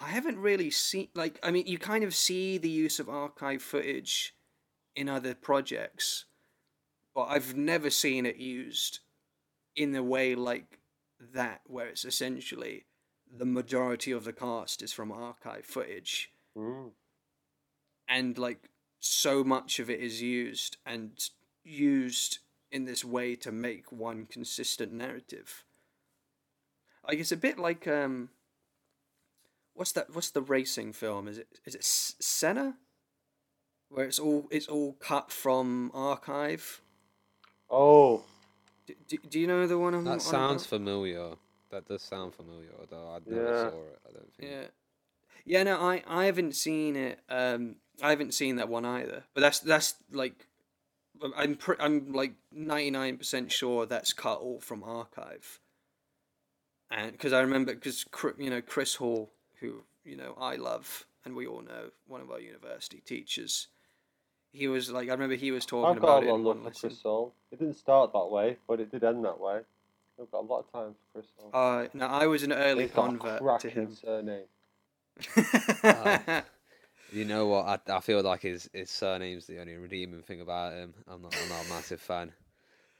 I haven't really seen. Like, I mean, you kind of see the use of archive footage in other projects, but I've never seen it used in a way like that, where it's essentially the majority of the cast is from archive footage. Mm. And like so much of it is used and used in this way to make one consistent narrative. Like, it's a bit like, um, what's that? What's the racing film? Is it, is it Senna? Where it's all, it's all cut from archive. Oh, do, do, do you know the one? I'm that on sounds about? familiar. That does sound familiar, though I never yeah. saw it. I don't think. Yeah, yeah. No, I, I haven't seen it. Um, I haven't seen that one either. But that's that's like, I'm pre- I'm like ninety-nine percent sure that's cut all from archive. And because I remember, because you know Chris Hall, who, you know, I love, and we all know, one of our university teachers. He was like, I remember he was talking about it. I've got a lot of love for Chris Saul. It didn't start that way, but it did end that way. I've got a lot of time for Chris Saul. Uh, no, I was an early He's convert got a to him. Surname. uh, you know what? I, I feel like his his surname's the only redeeming thing about him. I'm not I'm not a massive fan.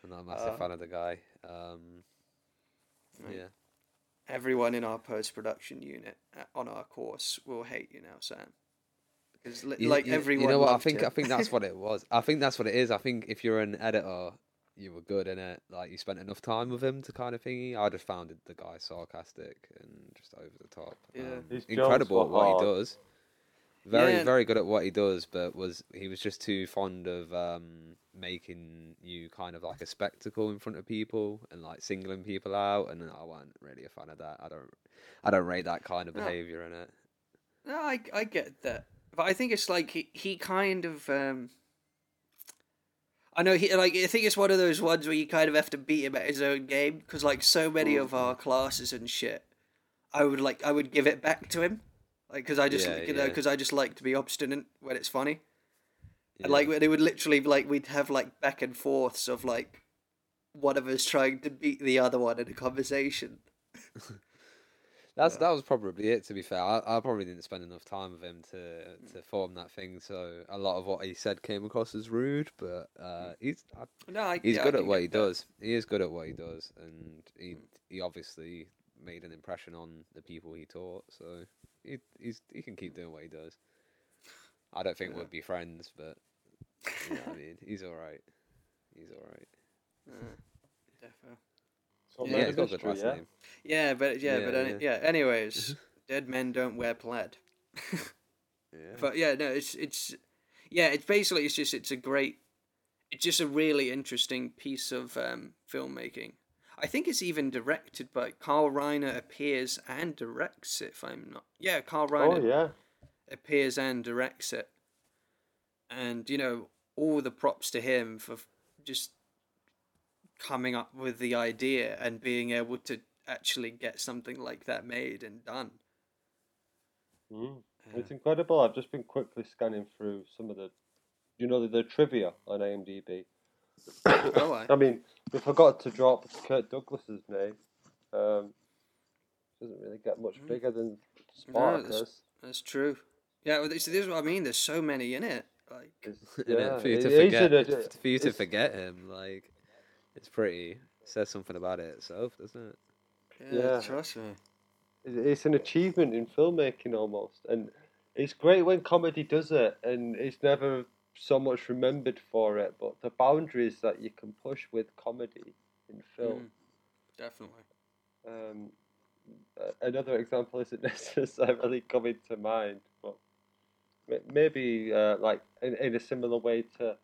I'm not a massive uh, fan of the guy. Um, right. Yeah. Everyone in our post-production unit on our course will hate you now, Sam. Because you, like you, everyone, you know what? I think him. I think that's what it was. I think that's what it is. I think if you're an editor, you were good in it. Like you spent enough time with him to kind of thingy. I just found the guy sarcastic and just over the top. Yeah, um, his incredible at what hard. he does. Very yeah. very good at what he does, but was he was just too fond of um, making you kind of like a spectacle in front of people and like singling people out. And I wasn't really a fan of that. I don't I don't rate that kind of no. behavior in it. No, I I get that. But I think it's like he, he kind of, um, I know he like I think it's one of those ones where you kind of have to beat him at his own game because like so many of our classes and shit, I would like I would give it back to him, like because I just yeah, you know because yeah. I just like to be obstinate when it's funny, yeah. and like they would literally like we'd have like back and forths of like one of us trying to beat the other one in a conversation. That's yeah. that was probably it. To be fair, I, I probably didn't spend enough time with him to to form that thing. So a lot of what he said came across as rude, but uh, he's I, no, I, he's yeah, good I at what he that. does. He is good at what he does, and he he obviously made an impression on the people he taught. So he he's, he can keep doing what he does. I don't think yeah. we'd be friends, but you know what I mean, he's all right. He's all right. Yeah, definitely. Yeah, it's got history, yeah? Name. yeah, but yeah, yeah but any, yeah. yeah. Anyways, Dead Men Don't Wear Plaid. yeah. But yeah, no, it's it's yeah, it's basically it's just it's a great, it's just a really interesting piece of um, filmmaking. I think it's even directed by Carl Reiner appears and directs it. If I'm not, yeah, Carl Reiner oh, yeah. appears and directs it, and you know all the props to him for just coming up with the idea and being able to actually get something like that made and done. Mm. Uh, it's incredible. I've just been quickly scanning through some of the, you know, the, the trivia on IMDb. Oh, I. I mean, we forgot to drop Kirk Douglas's name. Um, doesn't really get much mm. bigger than Spartacus. No, that's, that's true. Yeah, well, this, this is what I mean. There's so many in it. Like, yeah, for you to forget, it, for you to forget him, like. It's pretty. It says something about it itself, doesn't it? Yeah, yeah, trust me. It's an achievement in filmmaking almost, and it's great when comedy does it, and it's never so much remembered for it. But the boundaries that you can push with comedy in film, mm, definitely. Um, another example isn't necessarily coming to mind, but maybe uh, like in, in a similar way to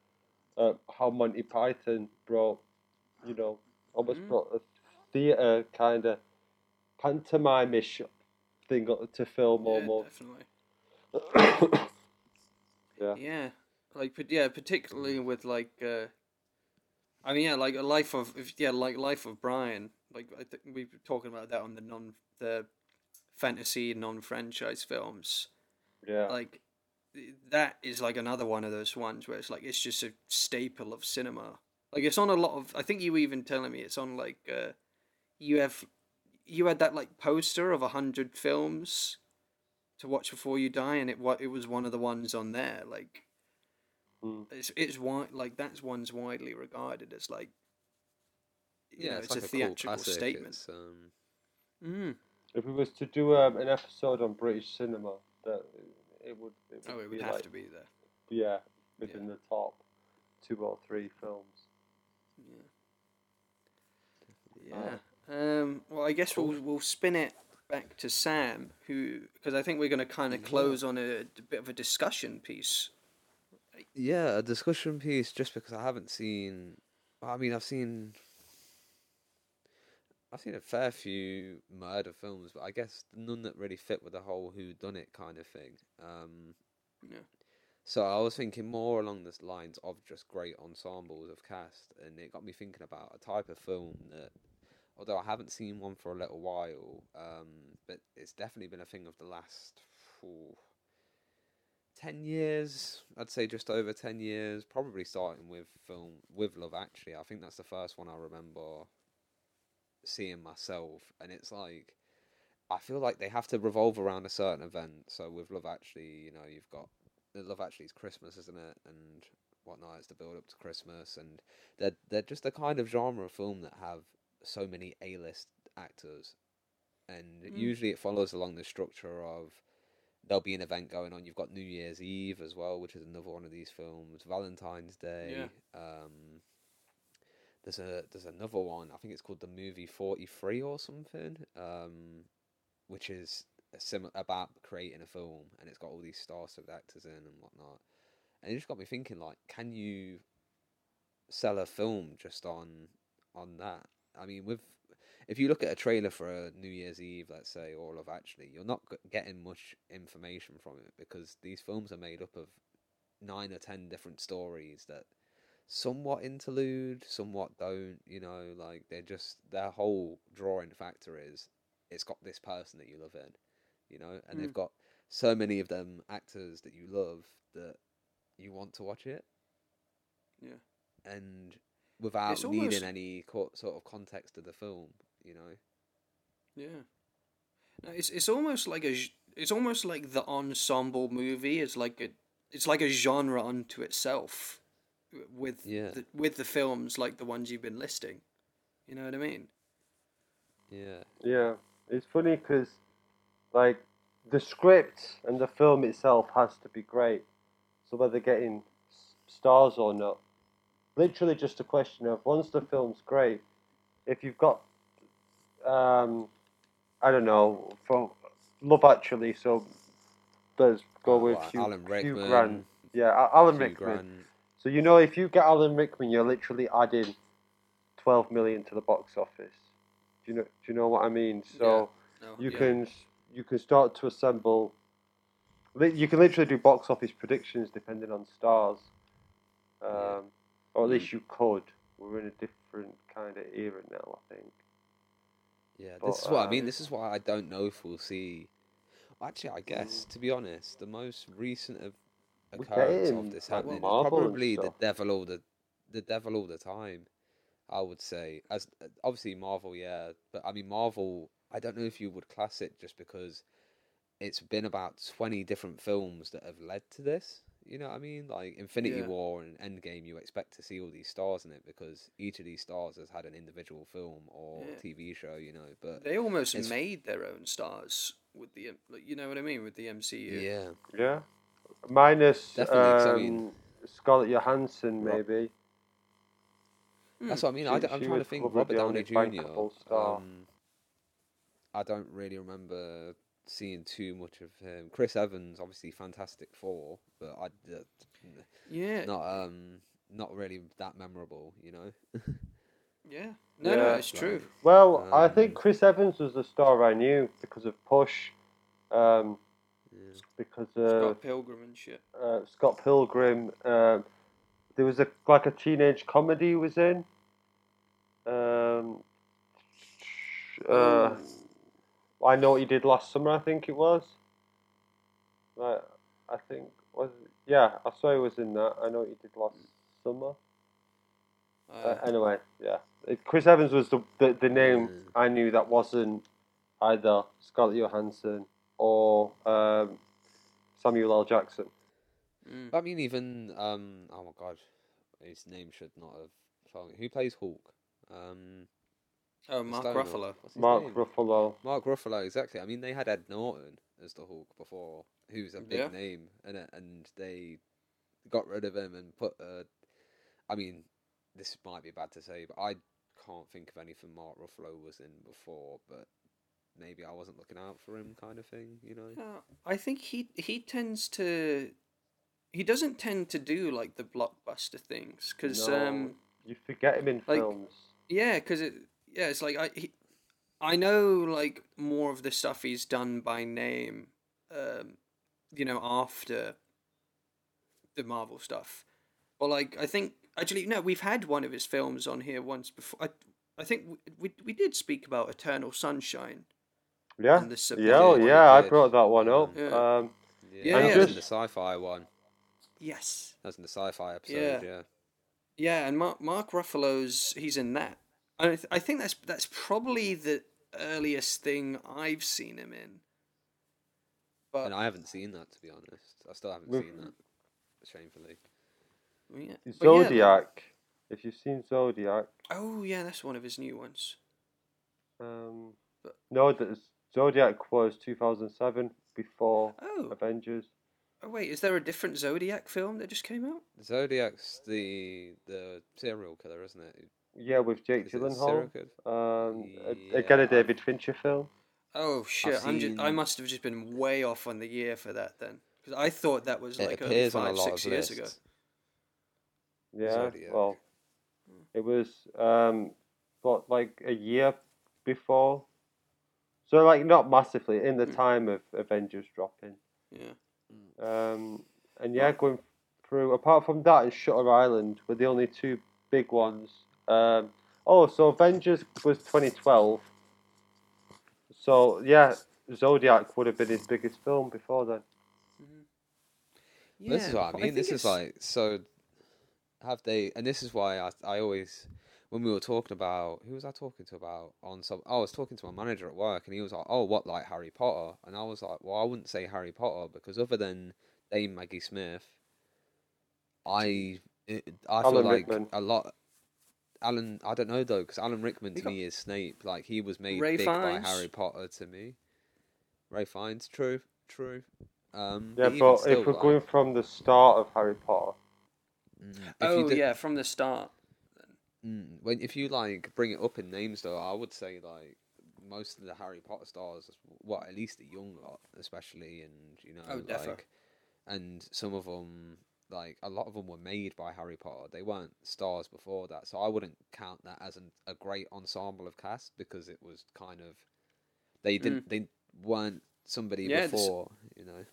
uh, how Monty Python brought. You know, almost mm. brought a theatre kind of pantomime-ish thing to film yeah, almost. Definitely. yeah. Yeah, like yeah, particularly with like, uh, I mean, yeah, like a life of yeah, like Life of Brian. Like I think we were talking about that on the non the fantasy non-franchise films. Yeah. Like that is like another one of those ones where it's like it's just a staple of cinema. Like, it's on a lot of... I think you were even telling me it's on, like... Uh, you have... You had that, like, poster of one hundred films to watch before you die, and it it was one of the ones on there. Like, mm. it's... it's wide, like, that's one's widely regarded as, like... You yeah, know, it's, it's like a, a theatrical cool statement. Um... Mm. If we was to do um, an episode on British cinema, that it would... It would oh, it would have like, to be there. Yeah, within yeah. the top two or three films. Yeah. Yeah. Um, well, I guess we'll we'll spin it back to Sam, who because I think we're going to kind of close on a, a bit of a discussion piece. Yeah, a discussion piece. Just because I haven't seen, I mean, I've seen, I've seen a fair few murder films, but I guess none that really fit with the whole whodunit kind of thing. Um, yeah. So I was thinking more along the lines of just great ensembles of cast, and it got me thinking about a type of film that although I haven't seen one for a little while, um, but it's definitely been a thing of the last oh, ten years, I'd say just over ten years, probably starting with film, with Love Actually. I think that's the first one I remember seeing myself, and it's like, I feel like they have to revolve around a certain event. So with Love Actually, you know, you've got, Love Actually's Christmas, isn't it, and whatnot, it's the build-up to Christmas, and they're, they're just the kind of genre of film that have so many A-list actors, and mm. usually it follows along the structure of, there'll be an event going on. You've got New Year's Eve as well, which is another one of these films. Valentine's Day. Yeah. Um, there's a there's another one. I think it's called The Movie forty-three or something, um, which is a sim- about creating a film, and it's got all these star-studded actors in and whatnot. And it just got me thinking, like, can you sell a film just on on that? I mean, with if you look at a trailer for a New Year's Eve, let's say, or Love Actually, you're not getting much information from it, because these films are made up of nine or ten different stories that somewhat interlude, somewhat don't, you know, like, they're just, their whole drawing factor is, it's got this person that you love in, you know, and mm. they've got so many of them actors that you love that you want to watch it. Yeah. And without it's needing almost any co- sort of context of the film, you know. Yeah. No, it's it's almost like a it's almost like the ensemble movie is like a it's like a genre unto itself, with yeah. the, with the films like the ones you've been listing. You know what I mean? Yeah. Yeah. It's funny because, like, the script and the film itself has to be great, so whether getting stars or not. Literally just a question of, once the film's great, if you've got, um, I don't know, from Love Actually, so let's go with oh, Hugh, Alan Rickman. Hugh Grant. Yeah, Alan Hugh Rickman. Grant. So, you know, if you get Alan Rickman, you're literally adding twelve million to the box office. Do you know? Do you know what I mean? So yeah. no, you yeah. can you can start to assemble. You can literally do box office predictions depending on stars. Um, yeah. Or at least you could. We're in a different kind of era now, I think. Yeah, but, this is what um, I mean. This is why I don't know if we'll see. Actually, I guess, to be honest, the most recent occurrence of this happening is probably the devil all the, the devil all the time, I would say. As obviously Marvel, yeah. But, I mean, Marvel, I don't know if you would class it, just because it's been about twenty different films that have led to this. You know what I mean? Like Infinity yeah. War and Endgame, you expect to see all these stars in it, because each of these stars has had an individual film or yeah. T V show, you know. But they almost made their own stars with the, you know what I mean, with the M C U. Yeah. Yeah. Minus um, I mean, Scarlett Johansson, maybe. Hmm. That's what I mean. She, I I'm trying to think. Robert Downey Junior Um, I don't really remember seeing too much of him. Chris Evans, obviously Fantastic Four, but I uh, yeah not um not really that memorable, you know. yeah no yeah. no it's true. Well, um, I think Chris Evans was the star I knew because of Push, um yeah. because uh, Scott Pilgrim and shit. Uh, Scott Pilgrim. Um, there was a like a teenage comedy he was in. Um. Uh. I Know What You Did Last Summer, I think it was. Like, I think, was it? Yeah, I saw he was in that. I Know What You Did Last Summer. Uh, uh, anyway, yeah. Chris Evans was the, the, the name mm. I knew that wasn't either Scarlett Johansson or um, Samuel L. Jackson. Mm. I mean, even, um, oh my God, his name should not have. Who plays Hulk? Um... Oh, Mark Stone Ruffalo. Mark name? Ruffalo. Mark Ruffalo, exactly. I mean, they had Ed Norton as the Hulk before, who's a big yeah. name, innit? And they got rid of him and put a... I mean, this might be bad to say, but I can't think of anything Mark Ruffalo was in before, but maybe I wasn't looking out for him kind of thing, you know? Uh, I think he he tends to... He doesn't tend to do, like, the blockbuster things, because... No, um, you forget him in like, films. Yeah, because it... Yeah, it's like, I he, I know, like, more of the stuff he's done by name, um, you know, after the Marvel stuff. Or, like, I think, actually, no, we've had one of his films on here once before. I, I think we, we we did speak about Eternal Sunshine. Yeah, yeah, oh, yeah. I brought that one up. Yeah, um, yeah, yeah. Just... That was in the sci-fi one. Yes, that was in the sci-fi episode. Yeah, yeah, yeah and Mark Mark Ruffalo's he's in that. I th- I think that's that's probably the earliest thing I've seen him in. But and I haven't seen that, to be honest. I still haven't seen that, shamefully. Yeah. Zodiac. Yeah, like... If you've seen Zodiac. Oh yeah, that's one of his new ones. Um, but... no, the Zodiac was two thousand seven before oh. Avengers. Oh wait, is there a different Zodiac film that just came out? Zodiac's the the serial killer, isn't it? Yeah, with Jake is Gyllenhaal. Um, yeah. Again, a David Fincher film. Oh shit! Sure. Seen... I must have just been way off on the year for that then, because I thought that was it like over five, six years ago. Yeah, Zodiac. Well, it was um, what, like a year before, so like not massively in the mm. time of Avengers dropping. Yeah. Um, and yeah, going through. Apart from that, and Shutter Island were the only two big ones. Um, oh, so Avengers was twenty twelve. So yeah, Zodiac would have been his biggest film before then. Mm-hmm. Yeah, this is what I mean. I this is it's... like so. Have they? And this is why I I always, when we were talking about who was I talking to about on some. I was talking to my manager at work, and he was like, "Oh, what, like Harry Potter?" And I was like, "Well, I wouldn't say Harry Potter because other than Dame Maggie Smith, I it, I Alan feel like Rickman. a lot. Alan, I don't know though, because Alan Rickman to got, me is Snape. Like he was made Ray big Fiennes. by Harry Potter to me. Ray Fiennes, true, true. Um, yeah, but, but still, if we're like, going from the start of Harry Potter. Mm. Oh did, yeah, from the start. Mm, when if you like bring it up in names though, I would say like most of the Harry Potter stars, well at least the young lot, especially, and you know, oh, like, defo. and some of them, like a lot of them were made by Harry Potter. They weren't stars before that, so I wouldn't count that as an, a great ensemble of cast because it was kind of they didn't mm. they weren't somebody yeah, before, it's... you know.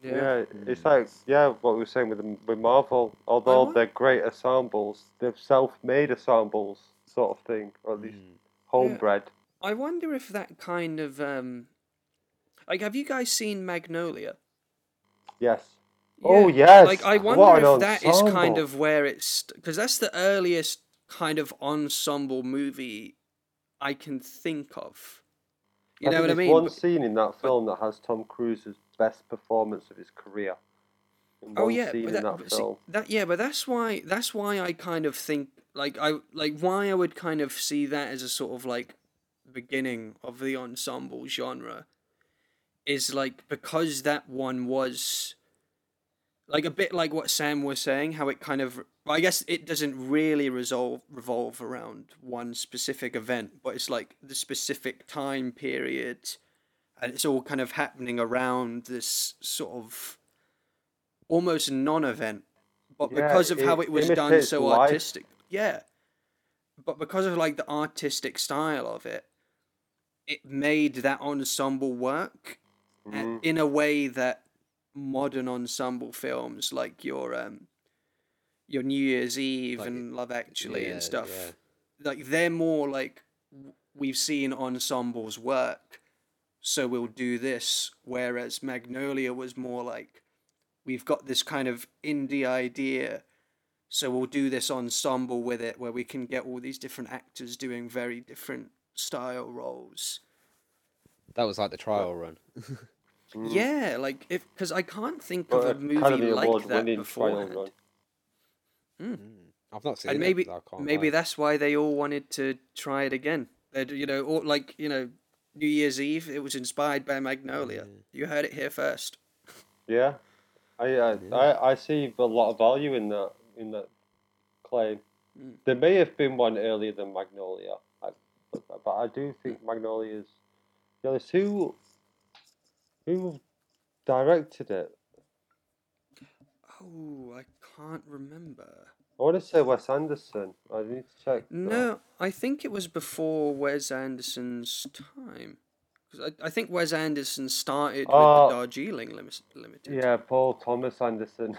Yeah. yeah, it's like yeah, what we were saying with with Marvel. Although uh-huh. they're great ensembles, they're self-made ensembles, sort of thing, or at least mm. homebred. Yeah. I wonder if that kind of um, like, have you guys seen Magnolia? Yes. Yeah. Oh yes. Like, I wonder what if that ensemble. is kind of where it's because that's the earliest kind of ensemble movie I can think of. You I know what I mean? There's one scene in that film but, that has Tom Cruise's best performance of his career. In oh one yeah, scene but that, in that, but film. See, that yeah, but that's why that's why I kind of think like I like why I would kind of see that as a sort of like beginning of the ensemble genre is like because that one was like a bit like what Sam was saying, how it kind of I guess it doesn't really resolve revolve around one specific event, but it's like the specific time period, and it's all kind of happening around this sort of almost non-event, but yeah, because of it, how it was done so life. artistic, yeah. But because of like the artistic style of it, it made that ensemble work mm. in a way that modern ensemble films like your um. your New Year's Eve like, and Love Actually yeah, and stuff. Yeah. Like, they're more like, we've seen ensembles work, so we'll do this. Whereas Magnolia was more like, we've got this kind of indie idea, so we'll do this ensemble with it where we can get all these different actors doing very different style roles. That was like the trial well, run. yeah, like, if because I can't think well, of a movie kind of like that beforehand. Mm. I've not seen and maybe, it. Maybe maybe that's why they all wanted to try it again. They'd, you know, or like you know, New Year's Eve. It was inspired by Magnolia. Mm. You heard it here first. Yeah, I I, yeah. I I see a lot of value in that in that claim. Mm. There may have been one earlier than Magnolia, but I do think Magnolia is. You know, who who directed it? Oh, I can't remember. I want to say Wes Anderson. I need to check. No, that. I think it was before Wes Anderson's time. Cause I, I think Wes Anderson started oh, with the Darjeeling Lim- Limited. Yeah, Paul Thomas Anderson.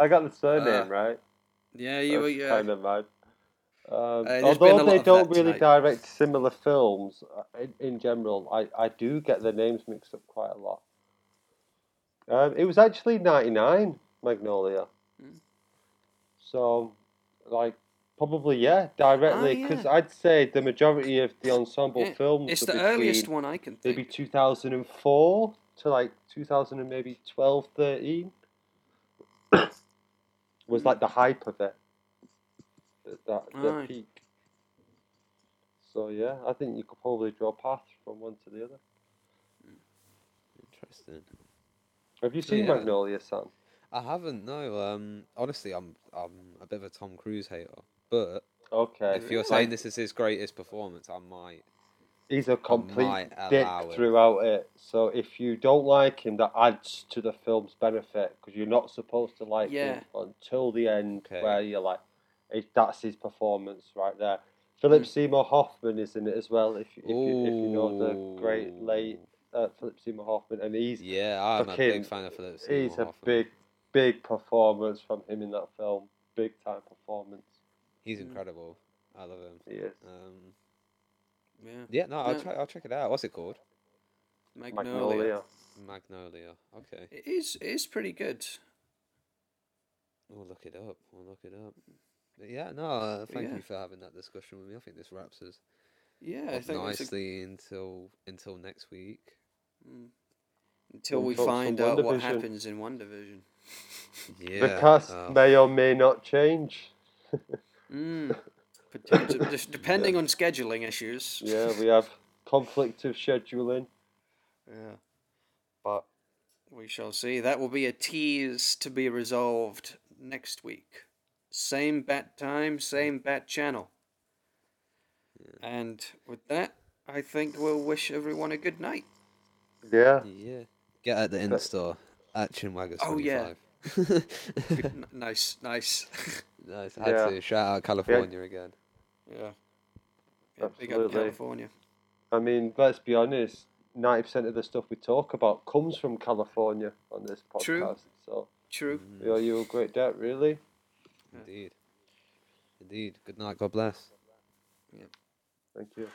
I got the surname uh, right. Yeah, you were. Yeah. Kind of mad. Um, uh, although they don't really direct similar films in, in general, I, I do get their names mixed up quite a lot. Um, it was actually ninety-nine, Magnolia. Mm. So, like, probably, yeah, directly, because oh, yeah. I'd say the majority of the ensemble it, films... It's the between, earliest one I can think. Maybe two thousand four to, like, two thousand twelve, thirteen was, mm. like, the hype of it. That the right. peak. So yeah, I think you could probably draw paths from one to the other. Interesting. Have you seen yeah. Magnolia, Sam? I haven't. No. Um. Honestly, I'm I'm a bit of a Tom Cruise hater, but okay. If you're saying this is his greatest performance, I might. He's a complete dick it. throughout it. So if you don't like him, that adds to the film's benefit because you're not supposed to like yeah. him until the end, okay. where you're like. It, that's his performance right there. Philip mm. Seymour Hoffman is in it as well. If if, if, you, if you know the great late uh, Philip Seymour Hoffman, and he's yeah, I'm a big him, fan of Philip Seymour. He's Hoffman. a big, big performance from him in that film. Big time performance. He's incredible. I love him. He is. Um, yeah. Yeah. No, I'll yeah. try. I'll check it out. What's it called? Magnolia. Magnolia. Okay. It is. It is pretty good. We'll look it up. We'll look it up. Yeah, no, uh, thank yeah. you for having that discussion with me. I think this wraps us yeah, I think nicely a... until until next week. Mm. Until we, we find out what happens in WandaVision. Yeah, the cast uh, may or may not change. mm. Just depending yeah. on scheduling issues. Yeah, we have conflict of scheduling. Yeah, but we shall see. That will be a tease to be resolved next week. Same bat time, same bat channel. Yeah. And with that, I think we'll wish everyone a good night. Yeah. Yeah. Get at the in-store at Chinwag at twenty-five. Oh, yeah. N- nice, nice. nice. Had yeah. to. Shout out California yeah. again. Yeah. yeah big up California. I mean, let's be honest, ninety percent of the stuff we talk about comes from California on this podcast. True. So True. You owe you a great debt, really. Indeed. Indeed. Good night. God bless. Yeah. Thank you.